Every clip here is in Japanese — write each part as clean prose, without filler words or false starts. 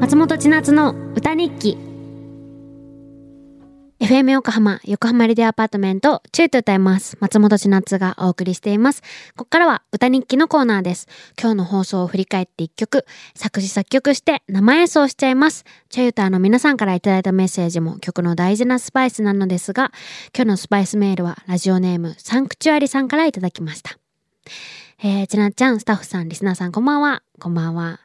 松本千夏の歌日記。 FM 横浜レディオアパートメントをチューと歌います。松本千夏がお送りしています。ここからは歌日記のコーナーです。今日の放送を振り返って1曲、作詞作曲して生演奏しちゃいます。チューターの皆さんからいただいたメッセージも曲の大事なスパイスなのですが、今日のスパイスメールはラジオネームサンクチュアリさんからいただきました。千夏ちゃん、スタッフさん、リスナーさん、こんばんは。こんばんは。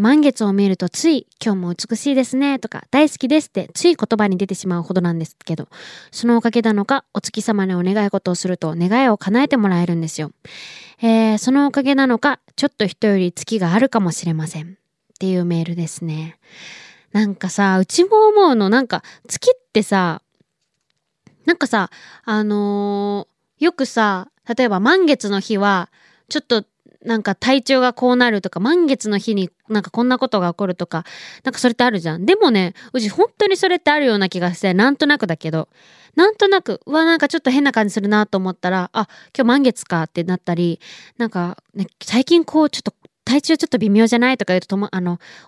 満月を見るとつい今日も美しいですねとか大好きですってつい言葉に出てしまうほどなんですけど、そのおかげなのかお月様にお願い事をすると願いを叶えてもらえるんですよ。そのおかげなのかちょっと人より月があるかもしれませんっていうメールですね。なんかさ、うちも思うの、なんか月ってさ、なんかさ、よくさ、例えば満月の日はちょっとなんか体調がこうなるとか、満月の日になんかこんなことが起こるとか、なんかそれってあるじゃん。でもね、うち本当にそれってあるような気がして、なんとなくだけど、なんとなくなんかちょっと変な感じするなと思ったら、あ、今日満月かってなったり、なんか、ね、最近こうちょっと体調ちょっと微妙じゃないとか言うと、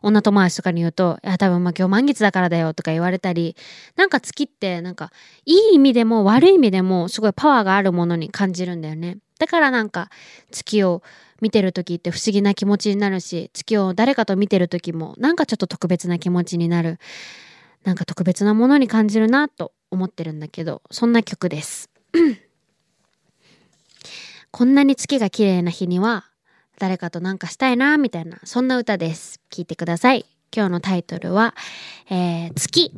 女友達とかに言うと、いや多分今日満月だからだよとか言われたり、なんか月ってなんかいい意味でも悪い意味でもすごいパワーがあるものに感じるんだよね。だからなんか月を見てる時って不思議な気持ちになるし、月を誰かと見てる時もなんかちょっと特別な気持ちになる、なんか特別なものに感じるなと思ってるんだけど、そんな曲ですこんなに月が綺麗な日には誰かとなんかしたいなみたいな、そんな歌です。聴いてください。今日のタイトルは、月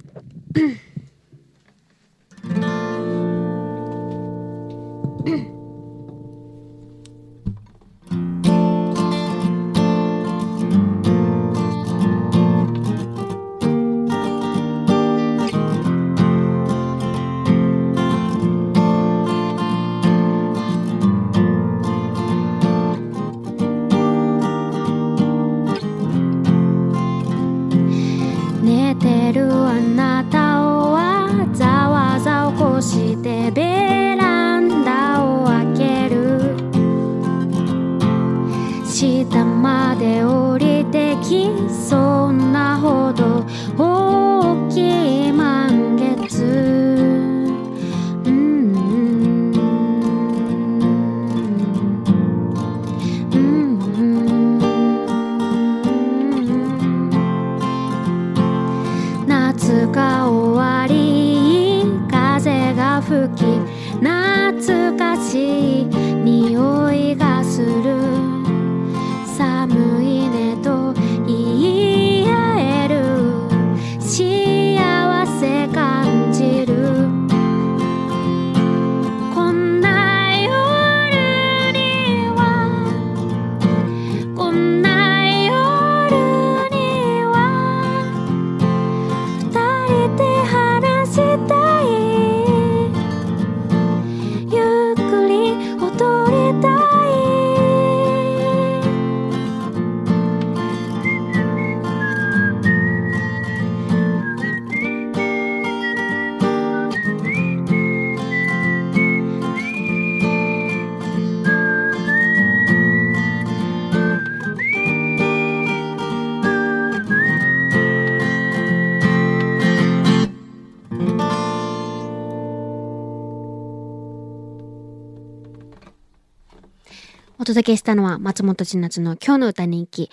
お届けしたのは松本千夏の今日の歌日記、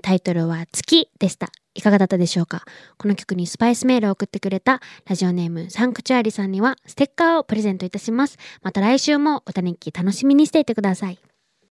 タイトルは月でした。いかがだったでしょうか。この曲にスパイスメールを送ってくれたラジオネームサンクチュアリさんにはステッカーをプレゼントいたします。また来週も歌日記楽しみにしていてください。